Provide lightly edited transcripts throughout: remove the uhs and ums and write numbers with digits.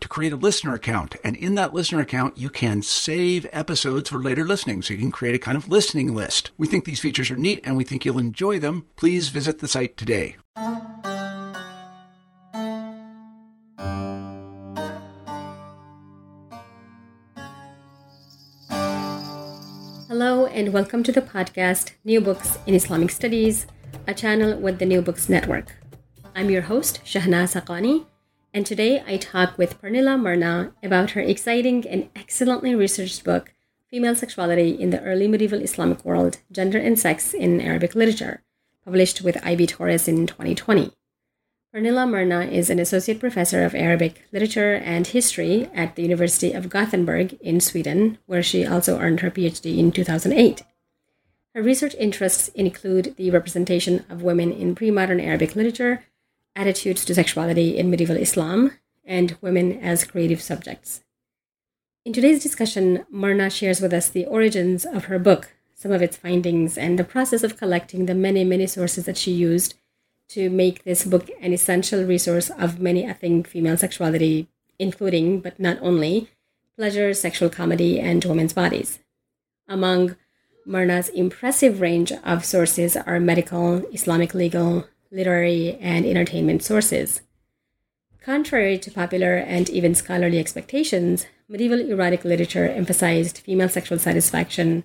to create a listener account. And in that listener account, you can save episodes for later listening. So you can create a kind of listening list. We think these features are neat and we think you'll enjoy them. Please visit the site today. Hello and welcome to the podcast, New Books in Islamic Studies, a channel with the New Books Network. I'm your host, Shahnaz Aqani. And today I talk with Pernilla Myrne about her exciting and excellently researched book, Female Sexuality in the Early Medieval Islamic World, Gender and Sex in Arabic Literature, published with IB Tauris in 2020. Pernilla Myrne is an associate professor of Arabic literature and history at the University of Gothenburg in Sweden, where she also earned her PhD in 2008. Her research interests include the representation of women in pre-modern Arabic literature, attitudes to sexuality in medieval Islam, and women as creative subjects. In today's discussion, Myrne shares with us the origins of her book, some of its findings, and the process of collecting the many, many sources that she used to make this book an essential resource of many, I think, female sexuality, including, but not only, pleasure, sexual comedy, and women's bodies. Among Myrne's impressive range of sources are medical, Islamic legal, literary, and entertainment sources. Contrary to popular and even scholarly expectations, medieval erotic literature emphasized female sexual satisfaction,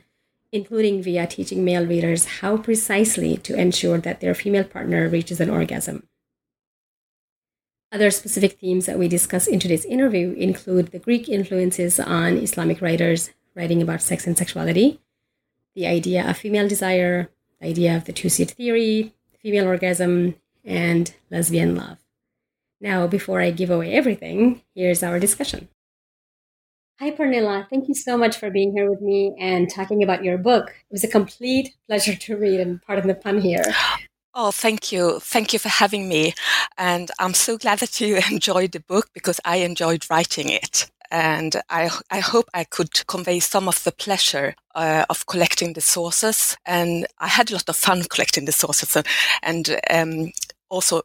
including via teaching male readers how precisely to ensure that their female partner reaches an orgasm. Other specific themes that we discuss in today's interview include the Greek influences on Islamic writers writing about sex and sexuality, the idea of female desire, the idea of the two-seat theory, female orgasm, and lesbian love. Now, before I give away everything, here's our discussion. Hi, Pernilla. Thank you so much for being here with me and talking about your book. It was a complete pleasure to read, and pardon the pun here. Oh, thank you. Thank you for having me. And I'm so glad that you enjoyed the book because I enjoyed writing it. And I hope I could convey some of the pleasure of collecting the sources. And I had a lot of fun collecting the sources and also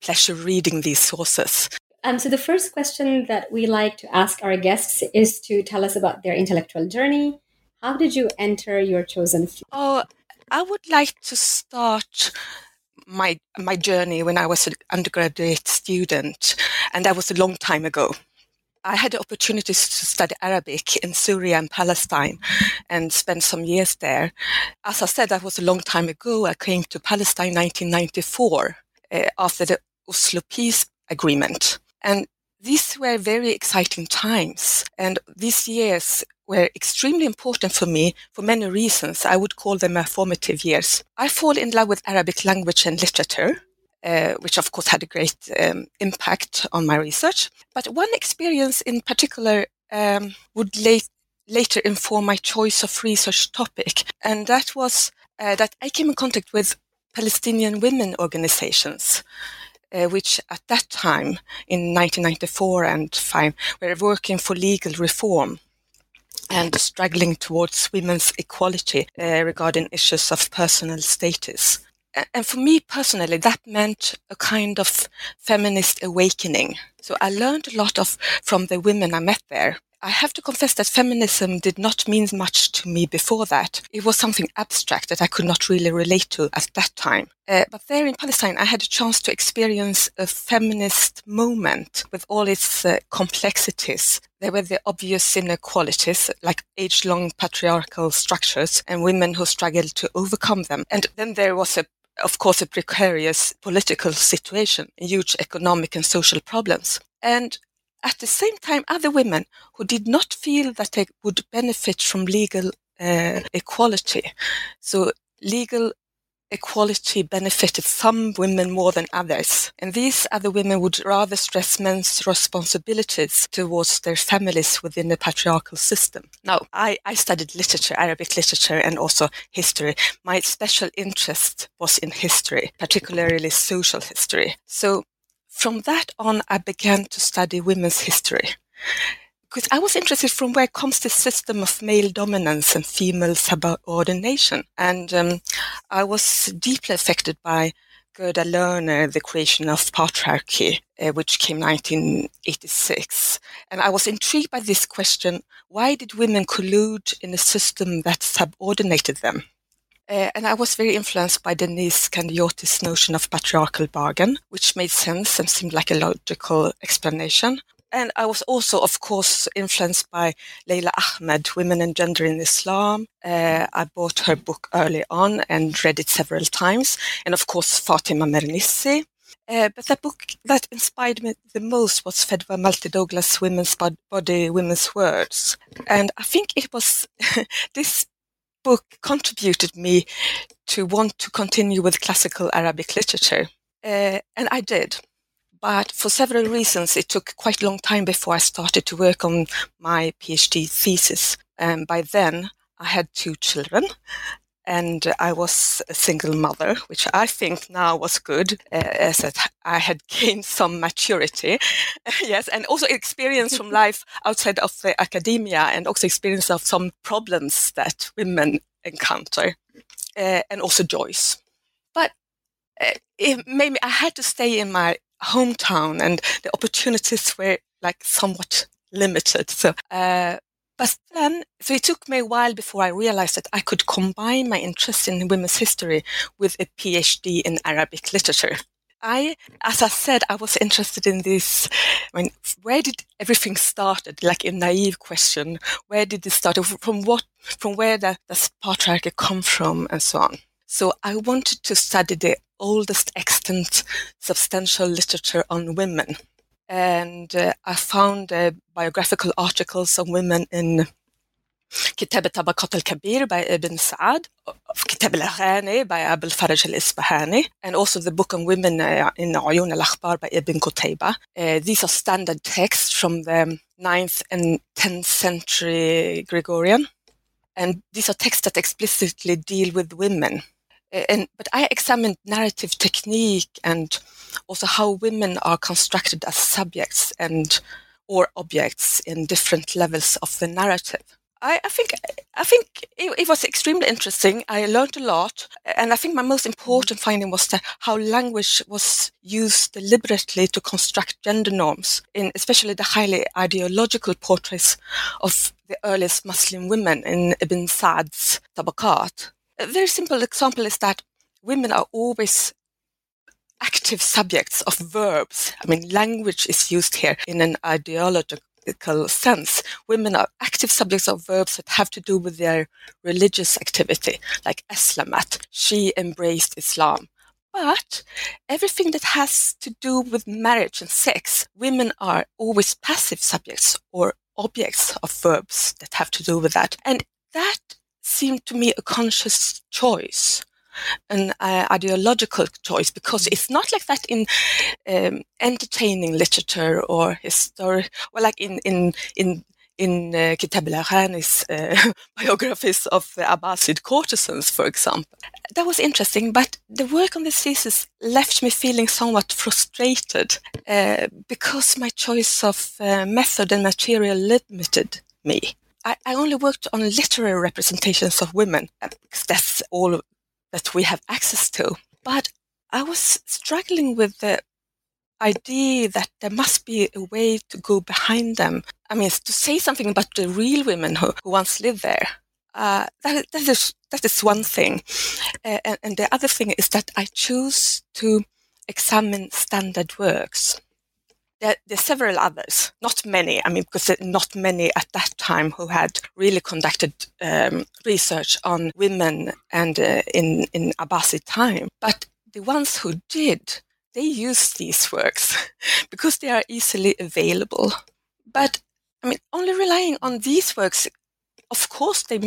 pleasure reading these sources. So the first question that we like to ask our guests is to tell us about their intellectual journey. How did you enter your chosen field? Oh, I would like to start my journey when I was an undergraduate student. And that was a long time ago. I had the opportunities to study Arabic in Syria and Palestine and spent some years there. As I said, that was a long time ago. I came to Palestine in 1994 after the Oslo Peace Agreement. And these were very exciting times. And these years were extremely important for me for many reasons. I would call them my formative years. I fall in love with Arabic language and literature. Which of course had a great impact on my research. But one experience in particular would later inform my choice of research topic. And that was that I came in contact with Palestinian women organizations, which at that time in 1994 and 5 were working for legal reform and struggling towards women's equality regarding issues of personal status. And for me personally, that meant a kind of feminist awakening. So I learned a lot from the women I met there. I have to confess that feminism did not mean much to me before that. It was something abstract that I could not really relate to at that time. But there in Palestine, I had a chance to experience a feminist moment with all its complexities. There were the obvious inequalities, like age-long patriarchal structures and women who struggled to overcome them. And then there was of course, a precarious political situation, huge economic and social problems. And at the same time, other women who did not feel that they would benefit from legal equality. So legal equality benefited some women more than others. And these other women would rather stress men's responsibilities towards their families within the patriarchal system. Now, I studied literature, Arabic literature, and also history. My special interest was in history, particularly social history. So from that on, I began to study women's history, because I was interested from where comes the system of male dominance and female subordination. And I was deeply affected by Gerda Lerner, The Creation of Patriarchy, which came 1986. And I was intrigued by this question, why did women collude in a system that subordinated them? And I was very influenced by Denise Candioti's notion of patriarchal bargain, which made sense and seemed like a logical explanation. And I was also, of course, influenced by Leila Ahmed, Women and Gender in Islam. I bought her book early on and read it several times. And, of course, Fatima Mernissi. But the book that inspired me the most was Fedwa Malti-Douglas, Women's Body, Women's Words. And I think it was this book contributed me to want to continue with classical Arabic literature. And I did. But for several reasons, it took quite a long time before I started to work on my PhD thesis. And by then, I had 2 children, and I was a single mother, which I think now was good, as that I had gained some maturity. Yes, and also experience from life outside of the academia, and also experience of some problems that women encounter, and also joys. But it made me, I had to stay in my hometown, and the opportunities were like somewhat limited. So it took me a while before I realized that I could combine my interest in women's history with a PhD in Arabic literature. As I said, I was interested in this, where did everything started? Like a naive question, where did this start? From where does patriarchy come from, and so on. So I wanted to study the oldest extant substantial literature on women. And I found biographical articles on women in Kitab al-Tabakat al-Kabir by Ibn Sa'ad, Kitab al-Aghani by Abu al-Faraj al-Isbahani, and also the book on women in Uyun al-Akhbar by Ibn Qutayba. These are standard texts from the 9th and 10th century Gregorian. And these are texts that explicitly deal with women. But I examined narrative technique and also how women are constructed as subjects and or objects in different levels of the narrative. I think it was extremely interesting. I learned a lot. And I think my most important finding was that how language was used deliberately to construct gender norms, in especially the highly ideological portraits of the earliest Muslim women in Ibn Sa'ad's Tabakat. A very simple example is that women are always active subjects of verbs. Language is used here in an ideological sense. Women are active subjects of verbs that have to do with their religious activity, like Aslamat, she embraced Islam. But everything that has to do with marriage and sex, women are always passive subjects or objects of verbs that have to do with that. And that seemed to me a conscious choice, an ideological choice, because it's not like that in entertaining literature or history, or like in Kitab al-Aghani's biographies of the Abbasid courtesans, for example. That was interesting, but the work on this thesis left me feeling somewhat frustrated because my choice of method and material limited me. I only worked on literary representations of women, because that's all that we have access to. But I was struggling with the idea that there must be a way to go behind them. I mean, to say something about the real women who once lived there. That is one thing. And the other thing is that I choose to examine standard works. There are several others, not many, I mean, because there are not many at that time who had really conducted research on women and in Abbasid time. But the ones who did, they used these works because they are easily available. But, I mean, only relying on these works, of course, it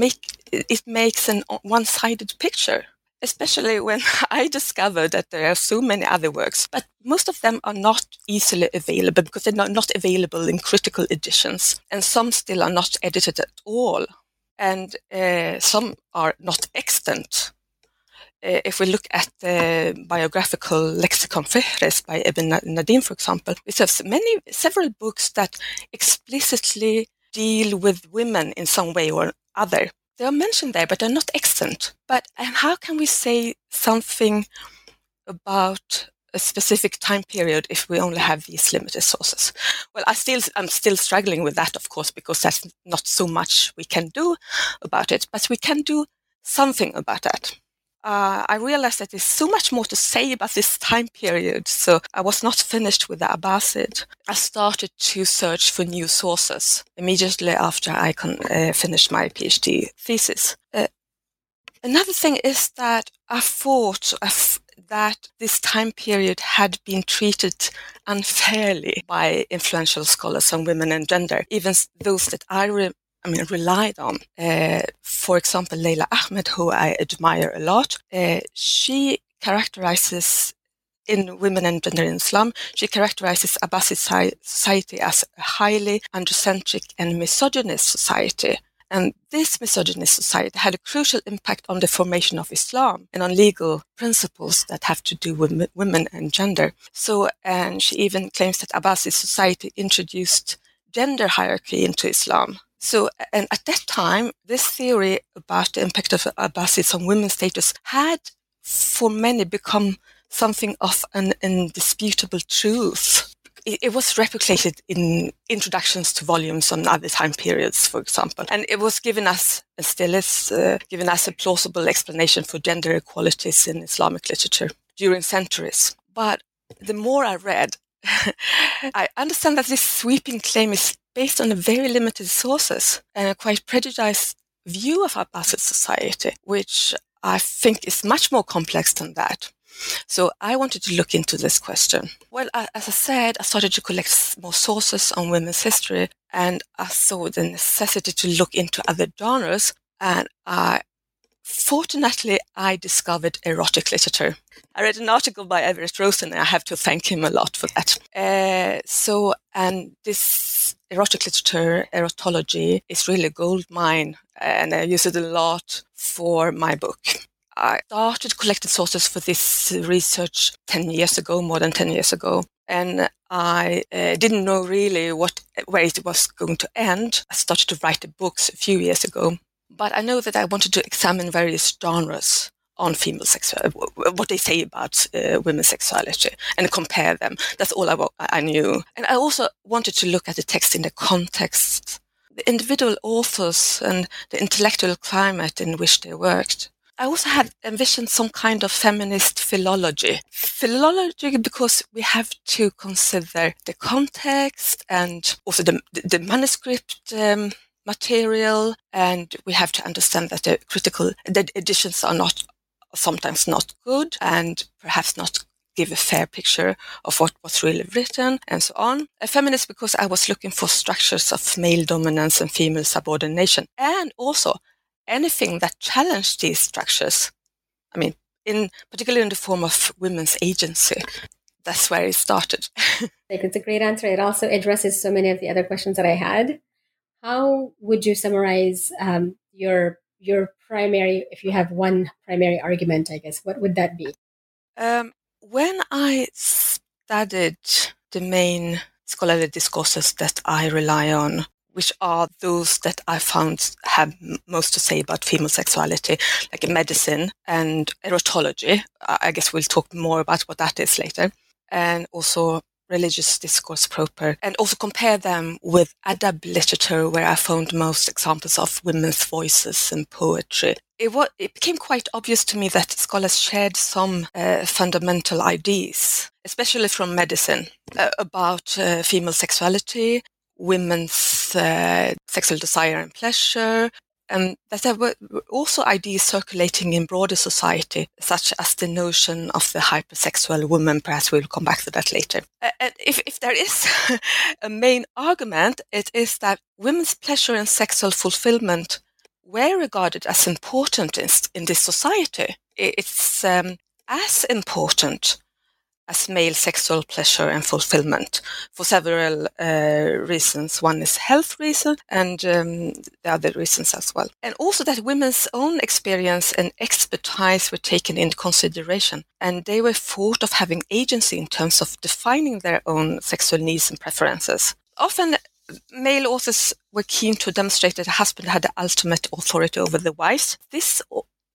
makes an one-sided picture. Especially when I discovered that there are so many other works, but most of them are not easily available because they're not available in critical editions, and some still are not edited at all, and some are not extant. If we look at the biographical lexicon Fihrist by Ibn Nadim, for example, it has several books that explicitly deal with women in some way or other. They are mentioned there, but they're not extant. And how can we say something about a specific time period if we only have these limited sources? Well, I'm still struggling with that, of course, because that's not so much we can do about it, but we can do something about that. I realized that there's so much more to say about this time period, so I was not finished with the Abbasid. I started to search for new sources immediately after I finished my PhD thesis. Another thing is that I thought that this time period had been treated unfairly by influential scholars on women and gender, even those that I relied on. For example, Leila Ahmed, who I admire a lot, in Women and Gender in Islam, she characterizes Abbasid society as a highly androcentric and misogynist society. And this misogynist society had a crucial impact on the formation of Islam and on legal principles that have to do with women and gender. So, and she even claims that Abbasid society introduced gender hierarchy into Islam. So, and at that time, this theory about the impact of Abbasids on women's status had, for many, become something of an indisputable truth. It was replicated in introductions to volumes on other time periods, for example. And it was given us, and still is, given us a plausible explanation for gender inequalities in Islamic literature during centuries. But the more I read, I understand that this sweeping claim is based on the very limited sources and a quite prejudiced view of Abbasid society, which I think is much more complex than that. So I wanted to look into this question. Well, as I said, I started to collect more sources on women's history, and I saw the necessity to look into other genres, and fortunately, I discovered erotic literature. I read an article by Everett Rowson, and I have to thank him a lot for that. And this erotic literature, erotology, is really a gold mine, and I use it a lot for my book. I started collecting sources for this research more than 10 years ago, and I didn't know really where it was going to end. I started to write the books a few years ago. But I know that I wanted to examine various genres on female sexuality, what they say about women's sexuality, and compare them. That's all I knew. And I also wanted to look at the text in the context, the individual authors, and the intellectual climate in which they worked. I also had envisioned some kind of feminist philology. Philology because we have to consider the context and also the manuscript material, and we have to understand that the editions are sometimes not good, and perhaps not give a fair picture of what was really written, and so on. A feminist because I was looking for structures of male dominance and female subordination, and also anything that challenged these structures. I mean, particularly in the form of women's agency. That's where it started. It's a great answer. It also addresses so many of the other questions that I had. How would you summarize your primary, if you have one primary argument, I guess, what would that be? When I studied the main scholarly discourses that I rely on, which are those that I found have most to say about female sexuality, like medicine and erotology. I guess we'll talk more about what that is later. And also religious discourse proper. And also compare them with adab literature, where I found most examples of women's voices and poetry. It became quite obvious to me that scholars shared some fundamental ideas, especially from medicine, about female sexuality, women's sexual desire and pleasure, and that there were also ideas circulating in broader society, such as the notion of the hypersexual woman. Perhaps we'll come back to that later. And if there is a main argument, it is that women's pleasure and sexual fulfillment were regarded as important in this society. It's as important as male sexual pleasure and fulfillment for several reasons. One is health reason, and the other reasons as well. And also that women's own experience and expertise were taken into consideration, and they were thought of having agency in terms of defining their own sexual needs and preferences. Often male authors were keen to demonstrate that the husband had the ultimate authority over the wives. This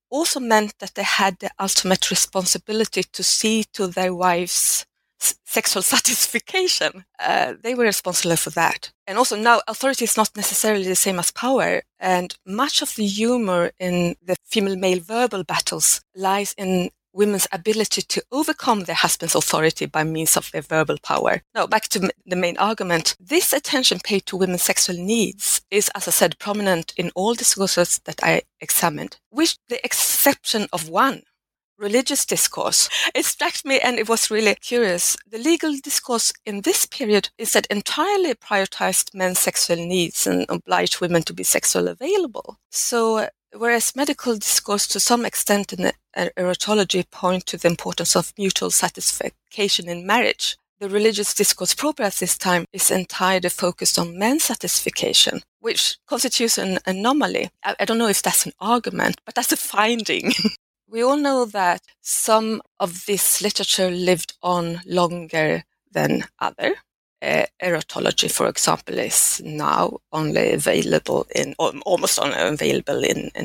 also meant that they had the ultimate responsibility to see to their wives' sexual satisfaction. They were responsible for that. And also now authority is not necessarily the same as power, and much of the humor in the female-male verbal battles lies in women's ability to overcome their husband's authority by means of their verbal power. Now, back to the main argument. This attention paid to women's sexual needs is, as I said, prominent in all discourses that I examined, with the exception of one, religious discourse. It struck me, and it was really curious. The legal discourse in this period instead entirely prioritized men's sexual needs and obliged women to be sexually available. So, whereas medical discourse to some extent in erotology point to the importance of mutual satisfaction in marriage, the religious discourse proper at this time is entirely focused on men's satisfaction, which constitutes an anomaly. I don't know if that's an argument, but that's a finding. We all know that some of this literature lived on longer than other. Erotology, for example, is now only available in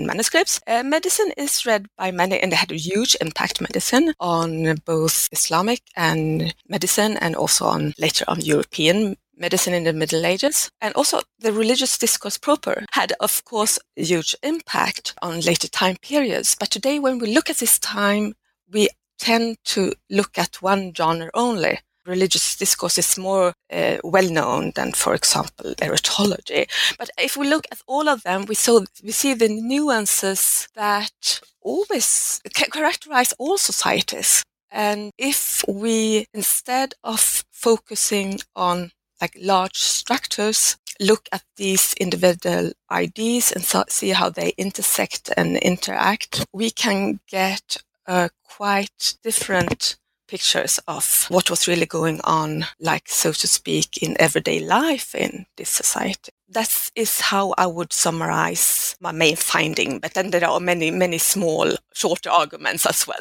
manuscripts. Medicine is read by many, and they had a huge impact, medicine, on both Islamic and medicine, and also on later on European medicine in the Middle Ages. And also the religious discourse proper had, of course, a huge impact on later time periods. But today, when we look at this time, we tend to look at one genre only. Religious discourse is more well-known than, for example, erotology. But if we look at all of them, we see the nuances that always characterize all societies. And if we, instead of focusing on like large structures, look at these individual ideas and see how they intersect and interact, we can get a quite different pictures of what was really going on, like, so to speak, in everyday life in this society. That is how I would summarize my main finding, but then there are many, many small, shorter arguments as well.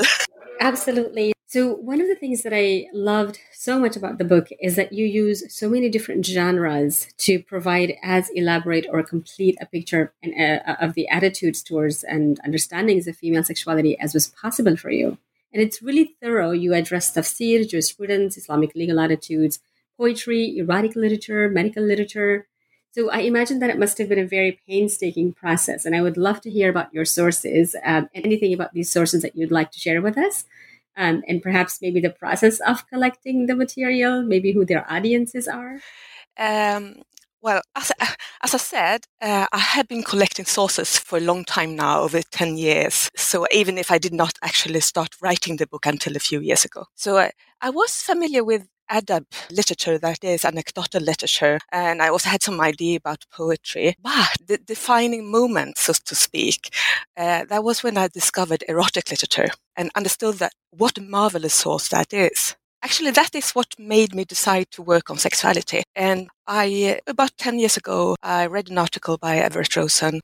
Absolutely. So one of the things that I loved so much about the book is that you use so many different genres to provide as elaborate or complete a picture of the attitudes towards and understandings of female sexuality as was possible for you. And it's really thorough. You address tafsir, jurisprudence, Islamic legal attitudes, poetry, erotic literature, medical literature. So I imagine that it must have been a very painstaking process. And I would love to hear about your sources and anything about these sources that you'd like to share with us. And perhaps maybe the process of collecting the material, maybe who their audiences are. Well, as I said, I had been collecting sources for a long time now, over 10 years. So even if I did not actually start writing the book until a few years ago. So I was familiar with adab literature, that is anecdotal literature. And I also had some idea about poetry. But the defining moment, so to speak, that was when I discovered erotic literature and understood that what a marvelous source that is. Actually, that is what made me decide to work on sexuality. And about 10 years ago, I read an article by Everett Rowson.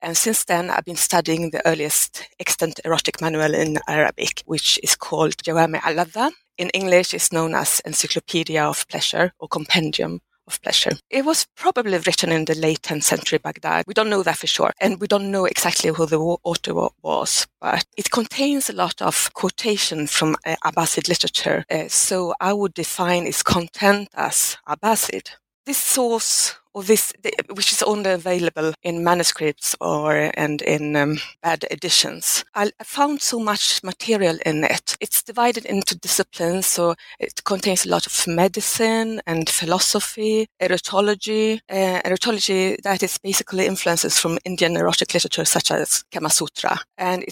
And since then, I've been studying the earliest extant erotic manual in Arabic, which is called Jawami al-Ladda. In English, it's known as Encyclopedia of Pleasure or Compendium of pleasure. It was probably written in the late 10th century Baghdad. We don't know that for sure, and we don't know exactly who the author was, but it contains a lot of quotation from Abbasid literature, so I would define its content as Abbasid. This source, or this, which is only available in manuscripts or and in bad editions, I found so much material in it. It's divided into disciplines, so it contains a lot of medicine and philosophy, erotology. Erotology, that is basically influences from Indian erotic literature such as Kama Sutra, and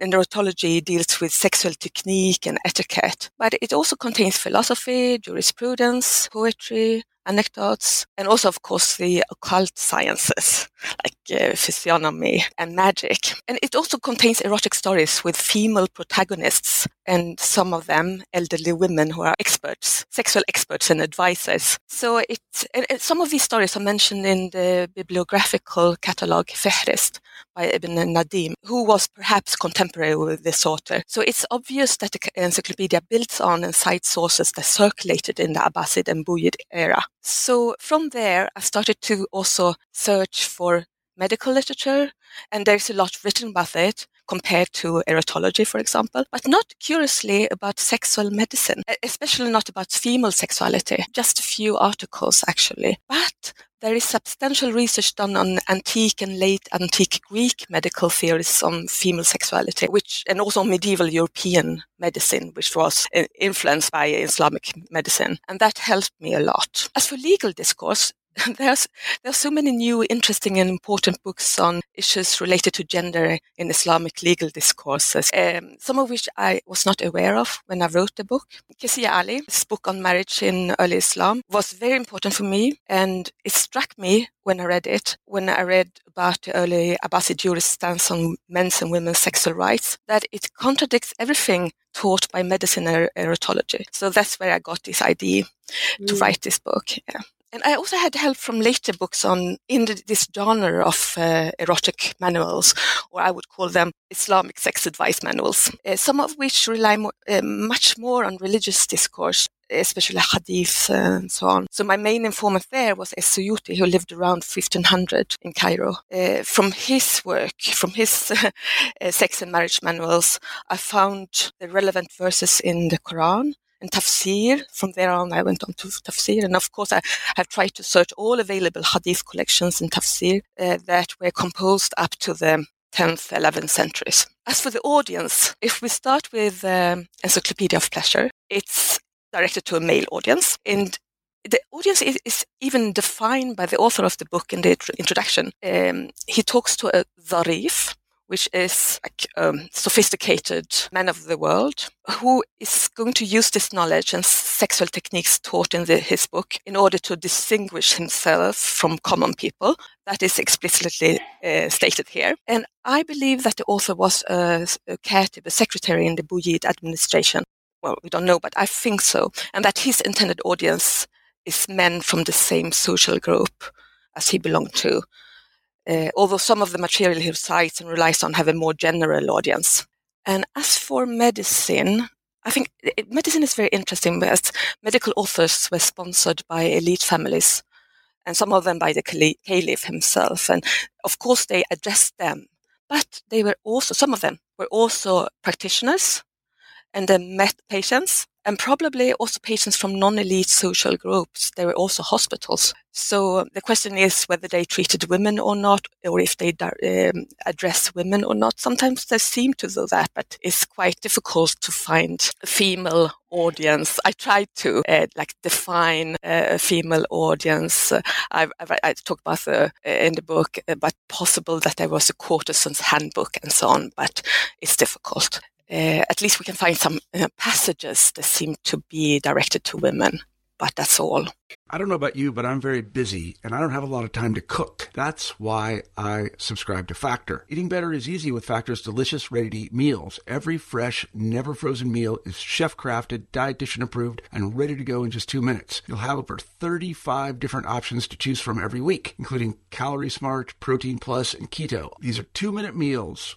erotology deals with sexual technique and etiquette. But it also contains philosophy, jurisprudence, poetry, anecdotes, and also, of course, the occult sciences like physiognomy and magic. And it also contains erotic stories with female protagonists, and some of them elderly women who are experts, sexual experts and advisors. So and some of these stories are mentioned in the bibliographical catalogue Fihrist by Ibn Nadim, who was perhaps contemporary with this author. So it's obvious that the encyclopedia builds on and cites sources that circulated in the Abbasid and Buyid era. So from there, I started to also search for medical literature, and there's a lot written about it compared to erotology, for example, but not, curiously, about sexual medicine, especially not about female sexuality, just a few articles, actually. But there is substantial research done on antique and late antique Greek medical theories on female sexuality, and also medieval European medicine, which was influenced by Islamic medicine. And that helped me a lot. As for legal discourse, There's so many new, interesting and important books on issues related to gender in Islamic legal discourses, some of which I was not aware of when I wrote the book. Kecia Ali's book on marriage in early Islam was very important for me, and it struck me when I read about the early Abbasid jurists' stance on men's and women's sexual rights, that it contradicts everything taught by medicine and erotology. So that's where I got this idea to write this book. Yeah. And I also had help from later books in this genre of erotic manuals, or I would call them Islamic sex advice manuals, some of which rely much more on religious discourse, especially hadiths and so on. So my main informant there was Suyuti, who lived around 1500 in Cairo. From his work, sex and marriage manuals, I found the relevant verses in the Quran and tafsir. From there on, I went on to tafsir. And of course, I have tried to search all available hadith collections in tafsir that were composed up to the 10th, 11th centuries. As for the audience, if we start with Encyclopedia of Pleasure, it's directed to a male audience. And the audience is even defined by the author of the book in the introduction. He talks to a dharif, which is like sophisticated man of the world, who is going to use this knowledge and sexual techniques taught in his book in order to distinguish himself from common people. That is explicitly stated here. And I believe that the author was a caterer, a secretary in the Buyid administration. Well, we don't know, but I think so. And that his intended audience is men from the same social group as he belonged to. Although some of the material he cites and relies on have a more general audience. And as for medicine, I think medicine is very interesting because medical authors were sponsored by elite families, and some of them by the caliph himself. And of course, they addressed them, but some of them were also practitioners, and they met patients, and probably also patients from non-elite social groups. There were also hospitals. So the question is whether they treated women or not, or if they addressed women or not. Sometimes they seem to do that, but it's quite difficult to find a female audience. I tried to define a female audience. I talk about in the book, but possible that there was a courtesan's handbook and so on, but it's difficult. At least we can find some passages that seem to be directed to women, but that's all. I don't know about you, but I'm very busy and I don't have a lot of time to cook. That's why I subscribe to Factor. Eating better is easy with Factor's delicious, ready-to-eat meals. Every fresh, never frozen meal is chef-crafted, dietitian approved, and ready to go in just 2 minutes. You'll have over 35 different options to choose from every week, including Calorie Smart, Protein Plus, and Keto. These are 2-minute meals.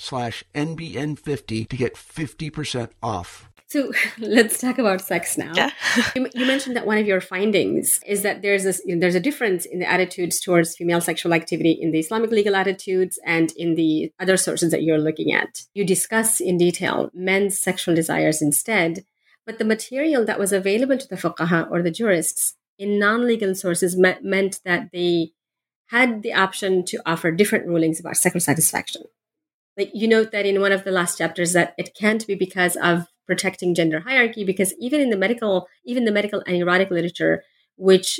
to get 50% off. So let's talk about sex now. Yeah. You mentioned that one of your findings is that there's a difference in the attitudes towards female sexual activity in the Islamic legal attitudes and in the other sources that you're looking at. You discuss in detail men's sexual desires instead, but the material that was available to the fuqaha or the jurists in non-legal sources meant that they had the option to offer different rulings about sexual satisfaction. Like you note that in one of the last chapters that it can't be because of protecting gender hierarchy, because even the medical and erotic literature, which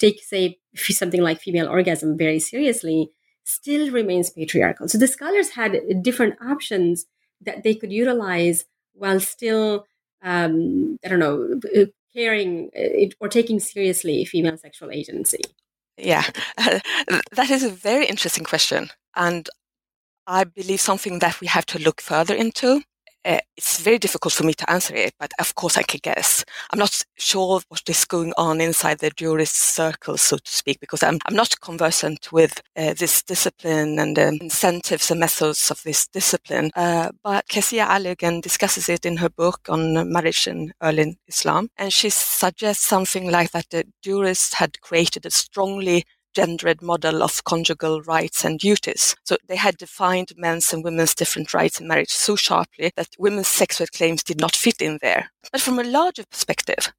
takes, say, something like female orgasm very seriously, still remains patriarchal. So the scholars had different options that they could utilize while still, caring or taking seriously female sexual agency. Yeah, that is a very interesting question, and I believe something that we have to look further into. It's very difficult for me to answer it, but of course I can guess. I'm not sure what is going on inside the jurist circle, so to speak, because I'm not conversant with this discipline and the incentives and methods of this discipline. But Kecia Ali again discusses it in her book on marriage in early Islam, and she suggests something like that the jurist had created a strongly gendered model of conjugal rights and duties. So they had defined men's and women's different rights in marriage so sharply that women's sexual claims did not fit in there. But from a larger perspective,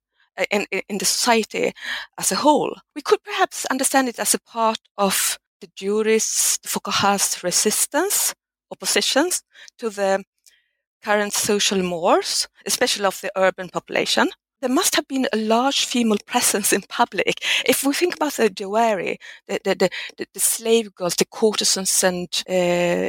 in the society as a whole, we could perhaps understand it as a part of the jurists, the fuqaha's resistance, oppositions to the current social mores, especially of the urban population. There must have been a large female presence in public. If we think about the Jawari, the slave girls, the courtesans and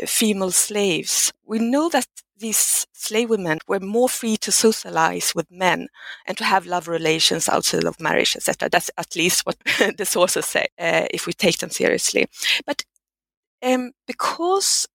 female slaves, we know that these slave women were more free to socialize with men and to have love relations outside of marriage, etc. That's at least what the sources say, if we take them seriously. But because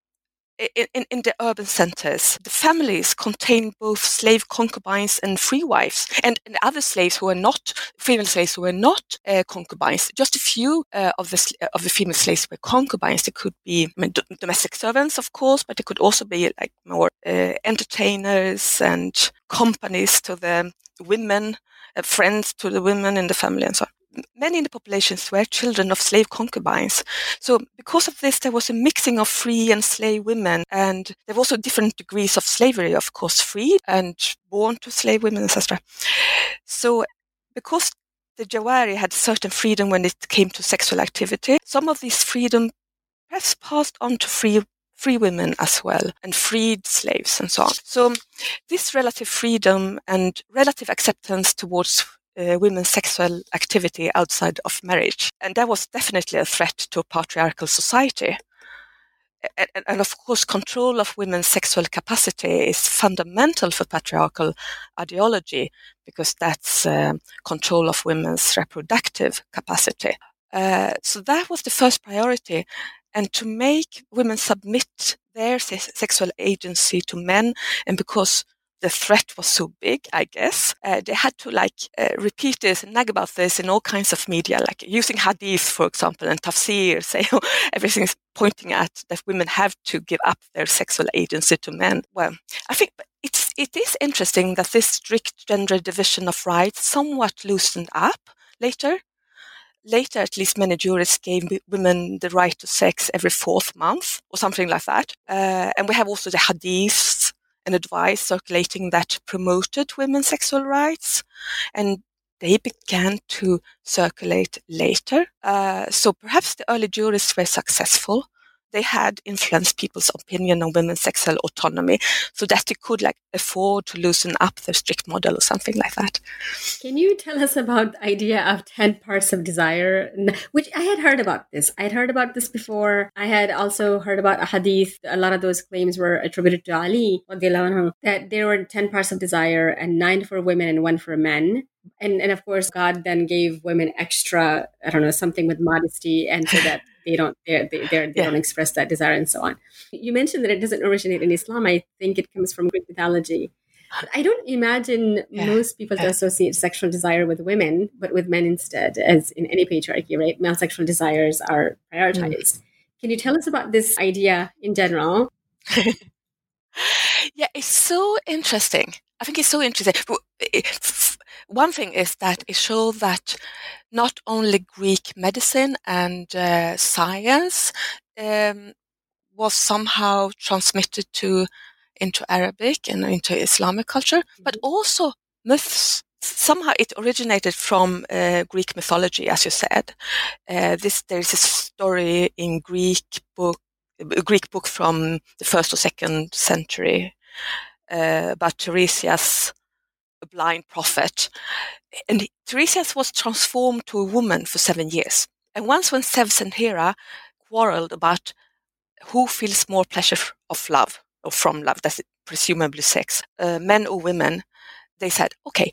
in the urban centers, the families contain both slave concubines and free wives, and other slaves who are not female slaves who are not concubines. Just a few of the female slaves were concubines. They could be domestic servants, of course, but they could also be like more entertainers and companies to the women, friends to the women in the family, and so on. Many in the populations were children of slave concubines. So because of this, there was a mixing of free and slave women. And there were also different degrees of slavery, of course, free and born to slave women, etc. So because the Jawari had certain freedom when it came to sexual activity, some of this freedom perhaps passed on to free women as well, and freed slaves and so on. So this relative freedom and relative acceptance towards women's sexual activity outside of marriage. And that was definitely a threat to a patriarchal society. And of course, control of women's sexual capacity is fundamental for patriarchal ideology, because that's control of women's reproductive capacity. So that was the first priority. And to make women submit their sexual agency to men, and because the threat was so big, I guess, they had to repeat this and nag about this in all kinds of media, like using hadith, for example, and tafsir, say, oh, everything's pointing at that women have to give up their sexual agency to men. Well, I think it is interesting that this strict gender division of rights somewhat loosened up later. Later, at least many jurists gave women the right to sex every fourth month or something like that. And we have also the hadiths and advice circulating that promoted women's sexual rights, and they began to circulate later. So perhaps the early jurists were successful. they had influenced people's opinion on women's sexual autonomy so that they could afford to loosen up their strict model or something like that. Can you tell us about the idea of 10 parts of desire, which I had heard about this. I had heard about this before. I had also heard about a hadith. A lot of those claims were attributed to Ali, that there were 10 parts of desire and 9 for women and 1 for men. And of course, God then gave women extra, something with modesty, and so that they don't express that desire and so on. You mentioned that it doesn't originate in Islam. I think it comes from Greek mythology. But I don't imagine most people to associate sexual desire with women, but with men instead, as in any patriarchy, right? Male sexual desires are prioritized. Mm. Can you tell us about this idea in general? Yeah, it's so interesting. I think it's so interesting. One thing is that it shows that not only Greek medicine and science was somehow transmitted into Arabic and into Islamic culture, but also myths. Somehow it originated from Greek mythology, as you said. There is a story in a Greek book from the 1st or 2nd century about Tiresias, a blind prophet. And Tiresias was transformed to a woman for 7 years. And once when Zeus and Hera quarreled about who feels more pleasure of love, or from love, that's presumably sex, men or women, they said, okay,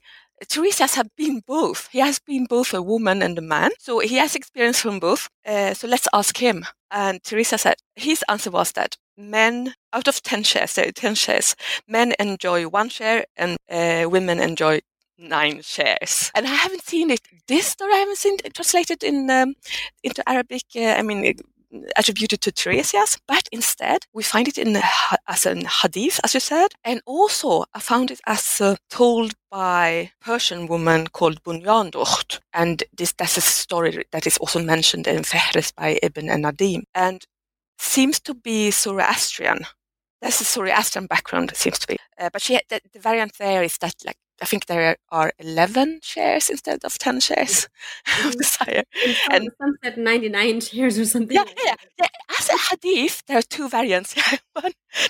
Tiresias has been both. He has been both a woman and a man. So he has experience from both. So let's ask him. And Tiresias said, his answer was that men, out of 10 shares, men enjoy 1 share and women enjoy 9 shares. And I haven't seen it. This story I haven't seen it translated into Arabic. Attributed to Tiresias, but instead we find it as a hadith, as you said, and also I found it as told by a Persian woman called Bunyanducht, and that's a story that is also mentioned in Fihrist by Ibn Nadim, and seems to be Zoroastrian. That's a Zoroastrian background, it seems to be. But the variant there is that I think there are 11 shares instead of 10 shares of desire. And some said 99 shares or something. Yeah. As a hadith, there are two variants.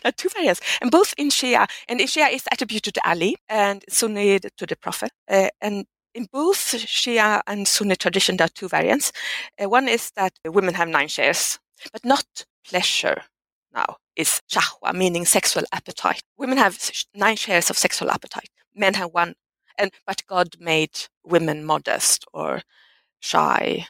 And both in Shia. And in Shia is attributed to Ali and Sunni to the Prophet. And in both Shia and Sunni tradition, there are two variants. One is that women have 9 shares, but not pleasure now. It's shahwa, meaning sexual appetite. Women have 9 shares of sexual appetite. Men have 1, but God made women modest or shy,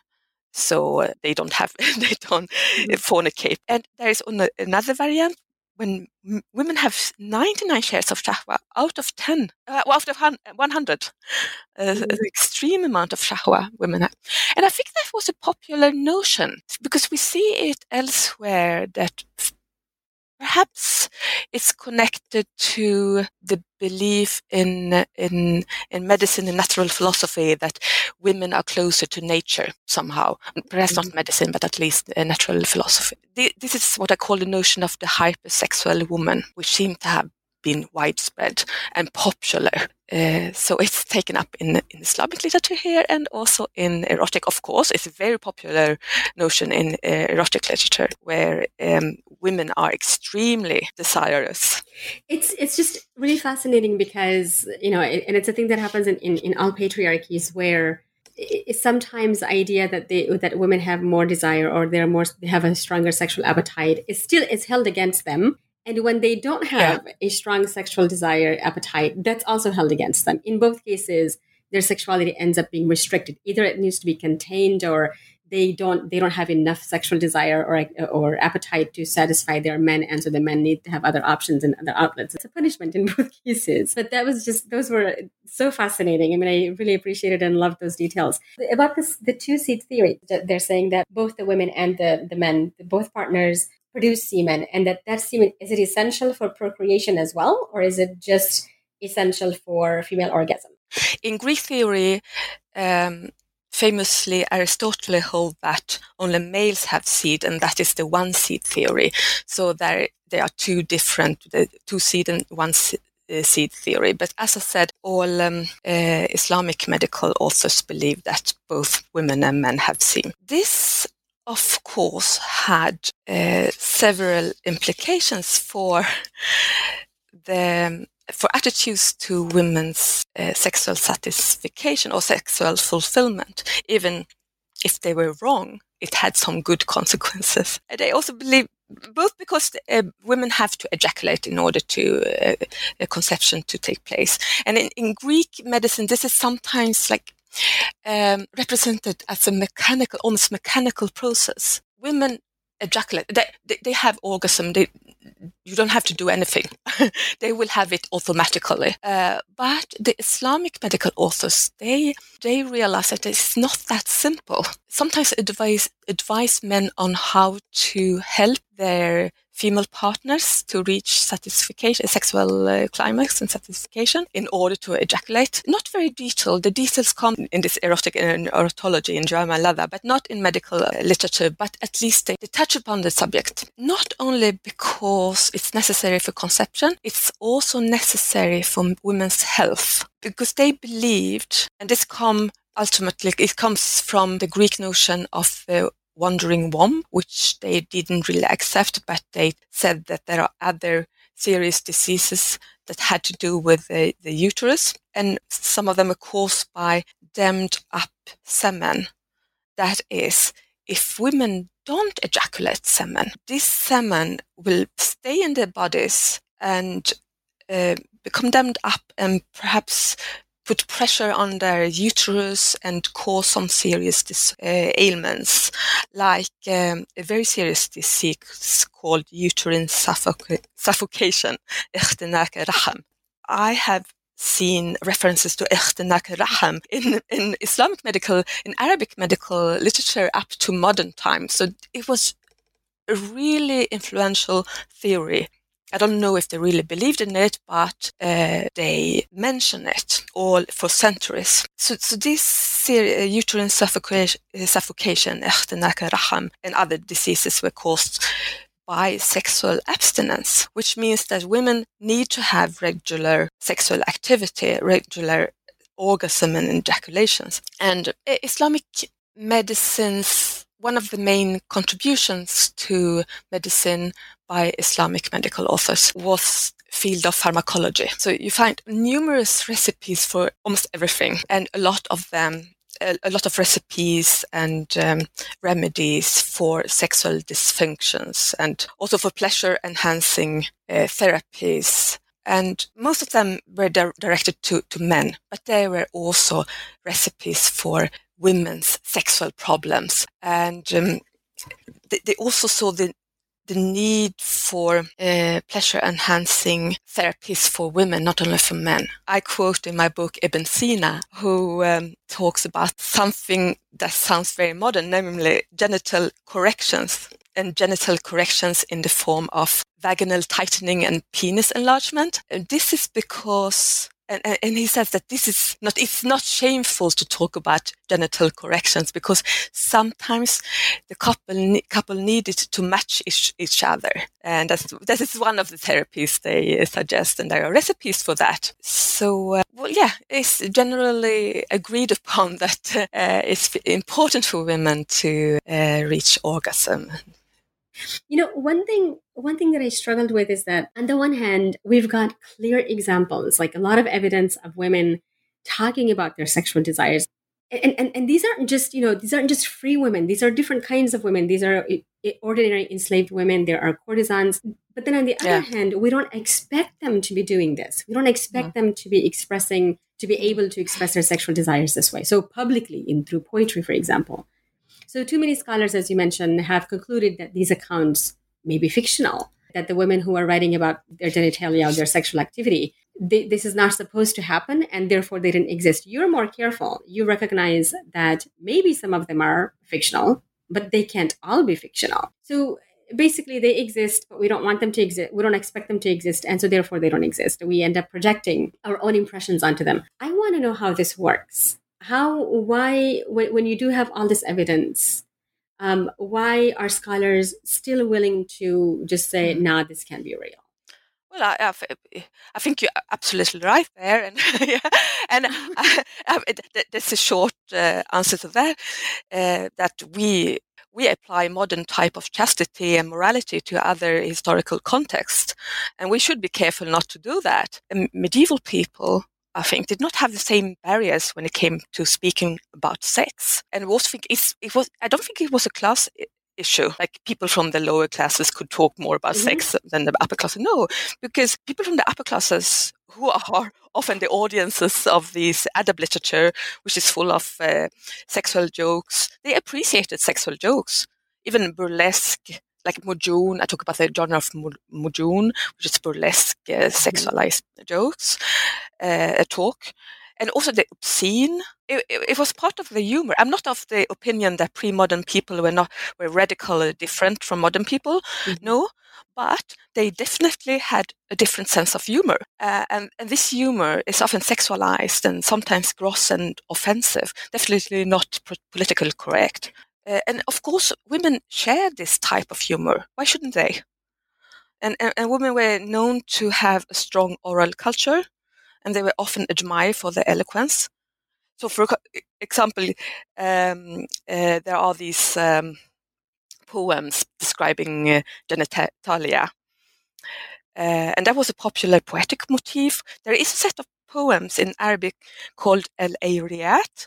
so they don't have they don't fornicate. And there is another variant when women have 99 shares of shahwa out of 100, an extreme amount of shahwa women have. And I think that was a popular notion because we see it elsewhere that. Perhaps it's connected to the belief in medicine and natural philosophy that women are closer to nature somehow. Perhaps not medicine, but at least natural philosophy. This is what I call the notion of the hypersexual woman, which seemed to have been widespread and popular. So it's taken up in Islamic literature here and also in erotic, of course. It's a very popular notion in erotic literature where women are extremely desirous. It's just really fascinating because, and it's a thing that happens in all patriarchies where sometimes the idea that women have more desire or they have a stronger sexual appetite is held against them. And when they don't have a strong sexual desire appetite, that's also held against them. In both cases, their sexuality ends up being restricted. Either it needs to be contained, or they don't have enough sexual desire or appetite to satisfy their men, and so the men need to have other options and other outlets. It's a punishment in both cases. But those were so fascinating. I mean, I really appreciated and loved those details. About this, the two-seed theory, they're saying that both the women and the men, both partners, produce semen, and that semen, is it essential for procreation as well, or is it just essential for female orgasm? In Greek theory, famously Aristotle held that only males have seed, and that is the one-seed theory. So there are two different, the two-seed and one-seed theory. But as I said, all Islamic medical authors believe that both women and men have seed. This of course, had several implications for attitudes to women's sexual satisfaction or sexual fulfillment. Even if they were wrong, it had some good consequences. And I also believe, both because women have to ejaculate in order to conception to take place. And in Greek medicine, this is sometimes represented as a mechanical, almost mechanical process. Women ejaculate; they have orgasm. You don't have to do anything; they will have it automatically. But the Islamic medical authors they realize that it's not that simple. Sometimes advise men on how to help their female partners to reach satisfaction, sexual climax and satisfaction in order to ejaculate. Not very detailed. The details come in this erotic and erotology in Jawami al-Ladda, but not in medical literature, but at least they touch upon the subject. Not only because it's necessary for conception, it's also necessary for women's health, because they believed, and this comes from the Greek notion of wandering womb, which they didn't really accept, but they said that there are other serious diseases that had to do with the uterus, and some of them are caused by dammed up semen. That is, if women don't ejaculate semen, this semen will stay in their bodies and become dammed up and perhaps put pressure on their uterus and cause some serious ailments, like a very serious disease called uterine suffocation, اختناق الرحم. I have seen references to اختناق الرحم in Islamic medical, in Arabic medical literature up to modern times. So it was a really influential theory. I don't know if they really believed in it, but they mention it all for centuries. So this uterine suffocation, اختناق الرحم, and other diseases were caused by sexual abstinence, which means that women need to have regular sexual activity, regular orgasm and ejaculations. And Islamic medicine's one of the main contributions to medicine by Islamic medical authors was field of pharmacology. So you find numerous recipes for almost everything, and a lot of recipes and remedies for sexual dysfunctions, and also for pleasure-enhancing therapies. And most of them were directed to men, but there were also recipes for women's sexual problems, and they also saw the need for pleasure-enhancing therapies for women, not only for men. I quote in my book Ibn Sina, who talks about something that sounds very modern, namely genital corrections, and genital corrections in the form of vaginal tightening and penis enlargement. And this is because... And he says that it's not shameful to talk about genital corrections, because sometimes the couple needed to match each other. And that is one of the therapies they suggest, and there are recipes for that. So, it's generally agreed upon that it's important for women to reach orgasm. You know, one thing that I struggled with is that on the one hand, we've got clear examples, like a lot of evidence of women talking about their sexual desires. And these aren't just free women. These are different kinds of women. These are ordinary enslaved women. There are courtesans. But then on the other hand, we don't expect them to be doing this. We don't expect them to be able to express their sexual desires this way. So publicly, through poetry, for example. So too many scholars, as you mentioned, have concluded that these accounts may be fictional, that the women who are writing about their genitalia, their sexual activity, this is not supposed to happen, and therefore they didn't exist. You're more careful. You recognize that maybe some of them are fictional, but they can't all be fictional. So basically they exist, but we don't want them to exist. We don't expect them to exist, and so therefore they don't exist. We end up projecting our own impressions onto them. I want to know how this works. When you do have all this evidence, why are scholars still willing to just say, nah, this can't be real? Well, I think you're absolutely right there. And that's a short answer to that, that we we apply modern type of chastity and morality to other historical contexts. And we should be careful not to do that. And medieval people, I think, did not have the same barriers when it came to speaking about sex. And I don't think it was a class issue, like people from the lower classes could talk more about sex than the upper classes. No, because people from the upper classes, who are often the audiences of this adab literature, which is full of sexual jokes, they appreciated sexual jokes, even burlesque, like mujun. I talk about the genre of mujun, which is burlesque, sexualized jokes, talk. And also the obscene, it was part of the humor. I'm not of the opinion that pre-modern people were radically different from modern people, no, but they definitely had a different sense of humor. And this humor is often sexualized and sometimes gross and offensive, definitely not politically correct. And of course, women share this type of humor. Why shouldn't they? And women were known to have a strong oral culture, and they were often admired for their eloquence. So, for example, there are these poems describing genitalia. And that was a popular poetic motif. There is a set of poems in Arabic called Al Ayriat,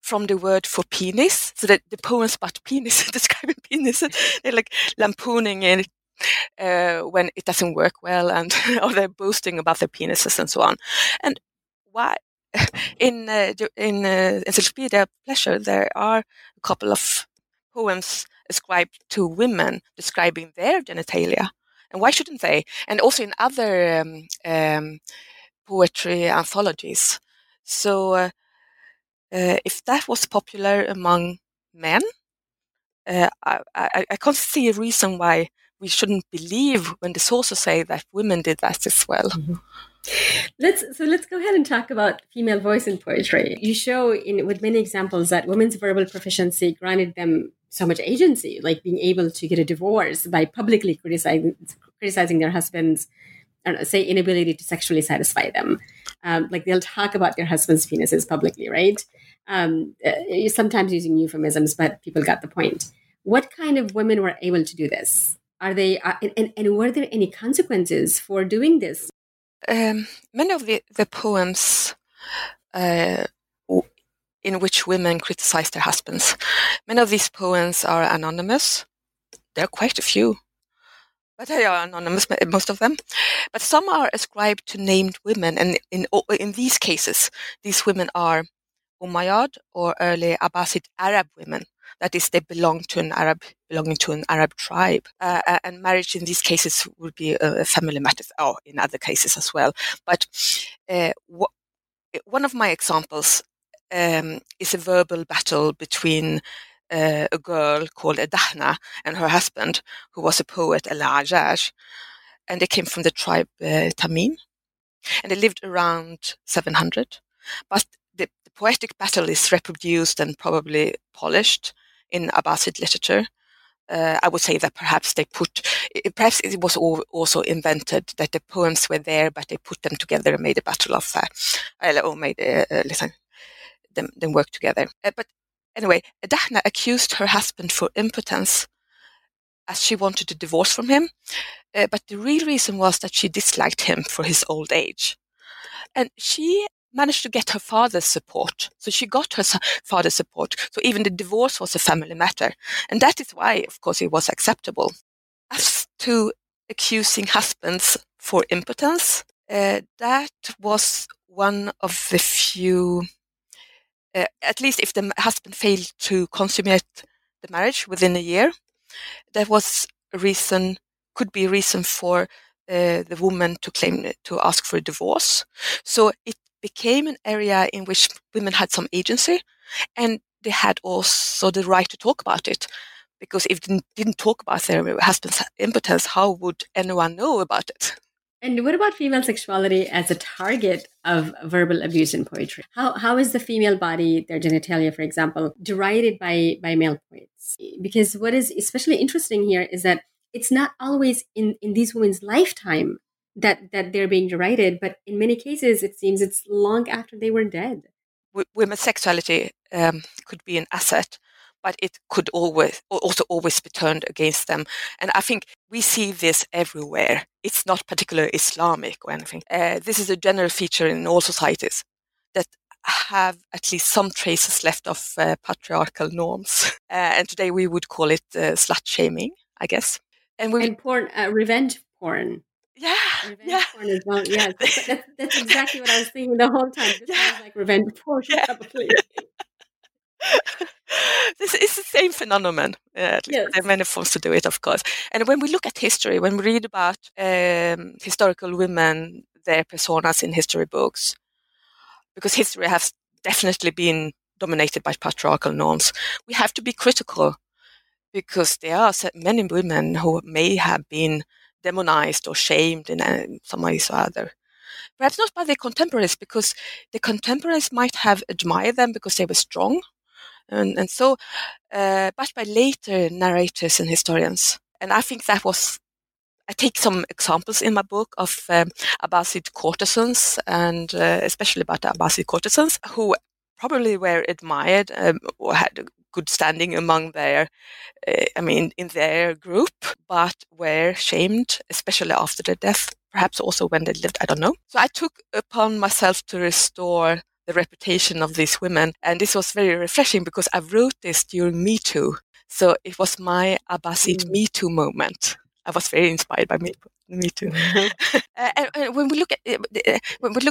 from the word for penis. So that the poems about penis, describing penis, they're like lampooning it when it doesn't work well, and or they're boasting about their penises and so on. And why? In Encyclopedia Pleasure, there are a couple of poems ascribed to women describing their genitalia. And why shouldn't they? And also in other poetry anthologies. So if that was popular among men, I can't see a reason why we shouldn't believe when the sources say that women did that as well. Mm-hmm. Let's go ahead and talk about female voice in poetry. You show with many examples that women's verbal proficiency granted them so much agency, like being able to get a divorce by publicly criticizing their husbands, inability to sexually satisfy them. Like they'll talk about their husbands' penises publicly, right? Sometimes using euphemisms, but people got the point. What kind of women were able to do this? Are they and were there any consequences for doing this? Many of the poems in which women criticize their husbands, many of these poems are anonymous. There are quite a few, but they are anonymous, most of them. But some are ascribed to named women, and in these cases, these women are Umayyad or early Abbasid Arab women. That is, they belonging to an Arab tribe. And marriage in these cases would be a family matter, or in other cases as well. But one of my examples is a verbal battle between a girl called Edahna and her husband, who was a poet, Al-Ajaj. And they came from the tribe Tamim. And they lived around 700. But the poetic battle is reproduced and probably polished in Abbasid literature. I would say that perhaps it was also invented, that the poems were there, but they put them together and made a battle of that, or made them work together. But anyway, Dahna accused her husband for impotence, as she wanted a divorce from him. But the real reason was that she disliked him for his old age, and she managed to get her father's support. So she got her father's support. So even the divorce was a family matter. And that is why, of course, it was acceptable. As to accusing husbands for impotence, that was one of the few, at least if the husband failed to consummate the marriage within a year, that was could be a reason for the woman to ask for a divorce. So it became an area in which women had some agency, and they had also the right to talk about it, because if they didn't talk about their husband's impotence, how would anyone know about it? And what about female sexuality as a target of verbal abuse in poetry? How is the female body, their genitalia, for example, derided by male poets? Because what is especially interesting here is that it's not always in these women's lifetime that they're being derided, but in many cases, it seems it's long after they were dead. Women's sexuality could be an asset, but it could also always be turned against them. And I think we see this everywhere. It's not particularly Islamic or anything. This is a general feature in all societies that have at least some traces left of patriarchal norms. And today we would call it slut-shaming, I guess. And porn, revenge porn. Yeah. Revenge porn as well, yes. That's exactly what I was thinking the whole time. This sounds like revenge porn, probably. This is the same phenomenon. Yes. There are many forms to do it, of course. And when we look at history, when we read about historical women, their personas in history books, because history has definitely been dominated by patriarchal norms, we have to be critical, because there are many women who may have been demonized or shamed in some ways or other. Perhaps not by their contemporaries, because the contemporaries might have admired them because they were strong. But by later narrators and historians. And I think that was, I take some examples in my book of Abbasid courtesans, and especially about the Abbasid courtesans, who probably were admired or had a good standing among their group, but were shamed, especially after their death, perhaps also when they lived, I don't know. So I took upon myself to restore the reputation of these women. And this was very refreshing because I wrote this during Me Too. So it was my Abbasid Me Too moment. I was very inspired by Me Too. And when we look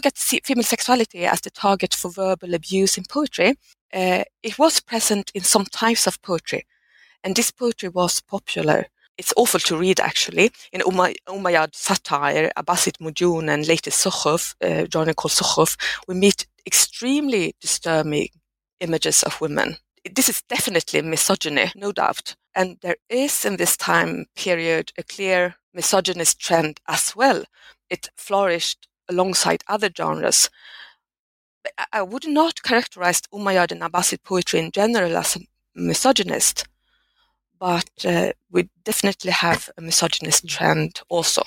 at female sexuality as the target for verbal abuse in poetry, it was present in some types of poetry. And this poetry was popular. It's awful to read, actually. In Umayyad satire, Abbasid Mujun, and later Sukhuf, a genre called Sukhuf, we meet extremely disturbing images of women. This is definitely misogyny, no doubt. And there is, in this time period, a clear misogynist trend as well. It flourished alongside other genres. But I would not characterize Umayyad and Abbasid poetry in general as misogynist, but we definitely have a misogynist trend also.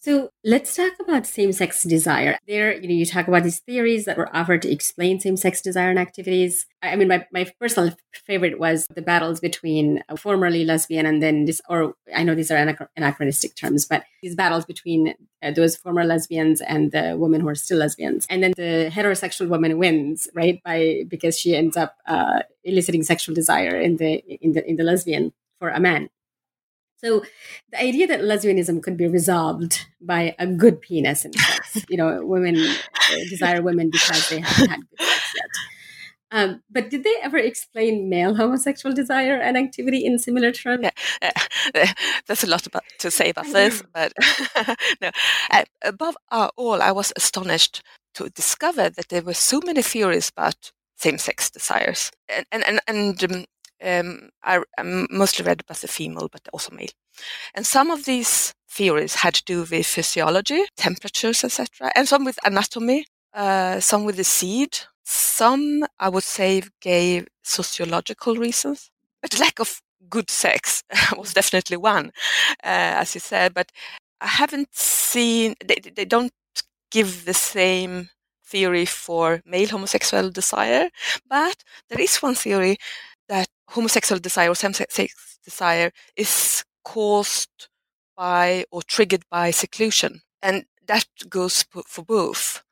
So let's talk about same-sex desire. There, you talk about these theories that were offered to explain same-sex desire and activities. I mean, my personal favorite was the battles between a formerly lesbian and then this, or I know these are anachronistic terms, but these battles between those former lesbians and the women who are still lesbians. And then the heterosexual woman wins, right? Because she ends up eliciting sexual desire in the lesbian for a man. So the idea that lesbianism could be resolved by a good penis and sex, women desire women because they haven't had good sex yet. But did they ever explain male homosexual desire and activity in similar terms? Yeah, there's a lot to say about this, but no. Above all, I was astonished to discover that there were so many theories about same-sex desires, I mostly read about the female, but also male. And some of these theories had to do with physiology, temperatures, etc., and some with anatomy, some with the seed. Some, I would say, gave sociological reasons. But lack of good sex was definitely one, as you said. But I haven't seen, they don't give the same theory for male homosexual desire. But there is one theory that homosexual desire or same-sex desire is caused by or triggered by seclusion. And that goes for both.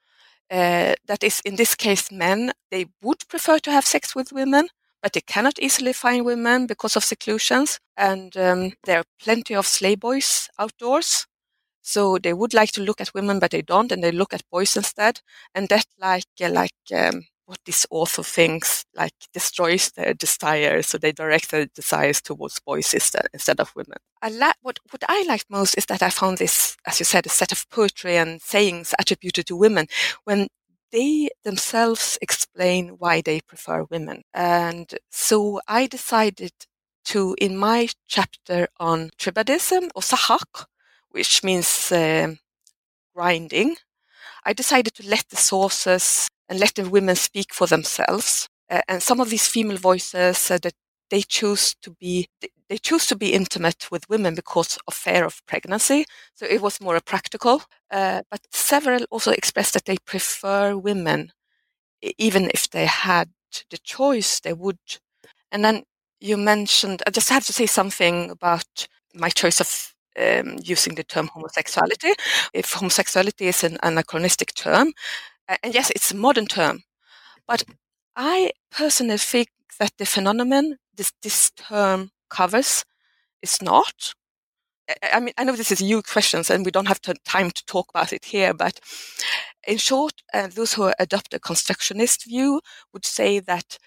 That is, in this case, men, they would prefer to have sex with women, but they cannot easily find women because of seclusions. And there are plenty of sleigh boys outdoors. So they would like to look at women, but they don't, and they look at boys instead. And that what this author thinks destroys their desire, so they direct their desires towards boys instead of women. What I liked most is that I found this, as you said, a set of poetry and sayings attributed to women when they themselves explain why they prefer women. And so I decided to, in my chapter on tribadism or sahak, which means grinding, I decided to let the sources and let the women speak for themselves. And some of these female voices said that they choose to be intimate with women because of fear of pregnancy. So it was more practical. But several also expressed that they prefer women, even if they had the choice, they would. And then You mentioned, I just have to say something about my choice of using the term homosexuality. If homosexuality is an anachronistic term, and yes, it's a modern term, but I personally think that the phenomenon this term covers is not. I mean, I know this is new questions and we don't have time to talk about it here, but in short, those who adopt a constructionist view would say that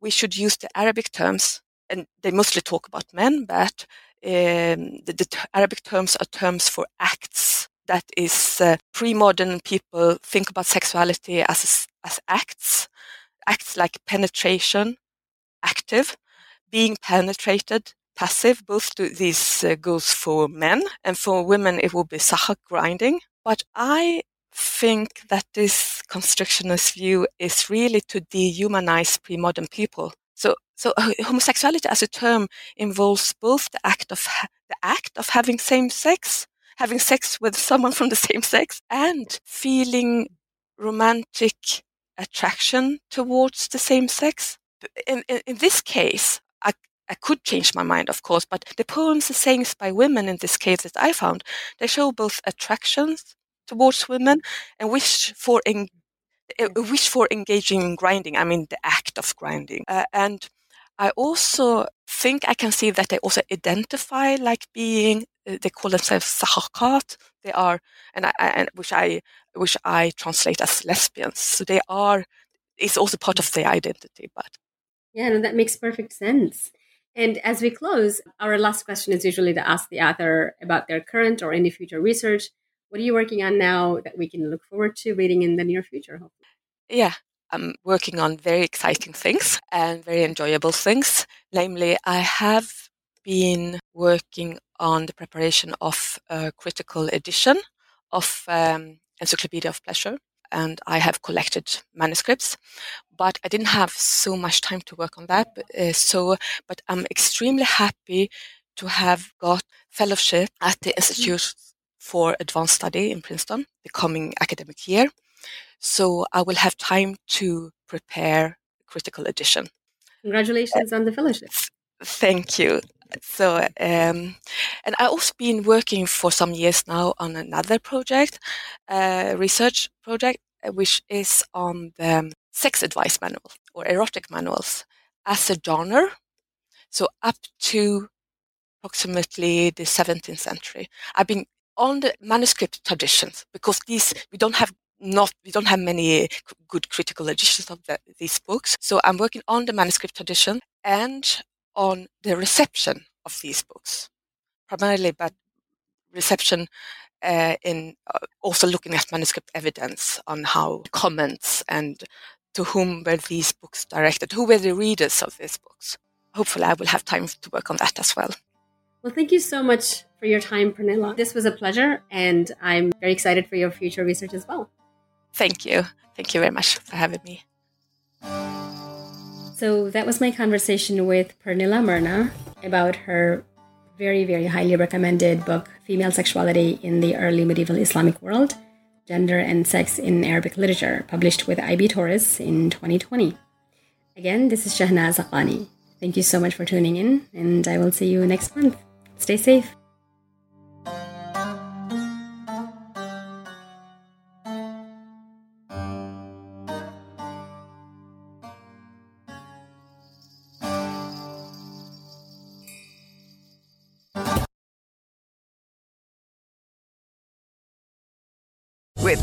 we should use the Arabic terms, and they mostly talk about men, but the Arabic terms are terms for acts. That is, pre-modern people think about sexuality as acts like penetration, active, being penetrated, passive. Both these goes for men, and for women it will be sahak, grinding. But I think that this constructionist view is really to dehumanize pre-modern people. So homosexuality as a term involves both the act of having sex with someone from the same sex, and feeling romantic attraction towards the same sex. In this case, I could change my mind, of course, but the poems and sayings by women in this case that I found, they show both attractions towards women and wish for engaging in grinding. I mean, the act of grinding. And I also think I can see that they also identify like being. They call themselves sahakat. They are, which I translate as lesbians. So they are. It's also part of their identity, but. Yeah, no, that makes perfect sense. And as we close, our last question is usually to ask the author about their current or any future research. What are you working on now that we can look forward to reading in the near future, hopefully? Yeah, I'm working on very exciting things and very enjoyable things. Namely, I have been working on the preparation of a critical edition of Encyclopedia of Pleasure. And I have collected manuscripts, but I didn't have so much time to work on that. But I'm extremely happy to have got fellowship at the Institute for Advanced Study in Princeton the coming academic year. So I will have time to prepare a critical edition. Congratulations on the fellowship. Thank you. So, and I've also been working for some years now on another project, research project, which is on the sex advice manual or erotic manuals as a genre. So up to approximately the 17th century, I've been on the manuscript traditions because we don't have many good critical editions of these books. So I'm working on the manuscript tradition and on the reception of these books, primarily, but reception also looking at manuscript evidence on how comments and to whom were these books directed, who were the readers of these books. Hopefully I will have time to work on that as well. Well, thank you so much for your time, Pernilla. This was a pleasure, and I'm very excited for your future research as well. Thank you. Thank you very much for having me. So that was my conversation with Pernilla Myrne about her very, very highly recommended book, Female Sexuality in the Early Medieval Islamic World, Gender and Sex in Arabic Literature, published with IB Tauris in 2020. Again, this is Shahnaz Aqani. Thank you so much for tuning in, and I will see you next month. Stay safe. With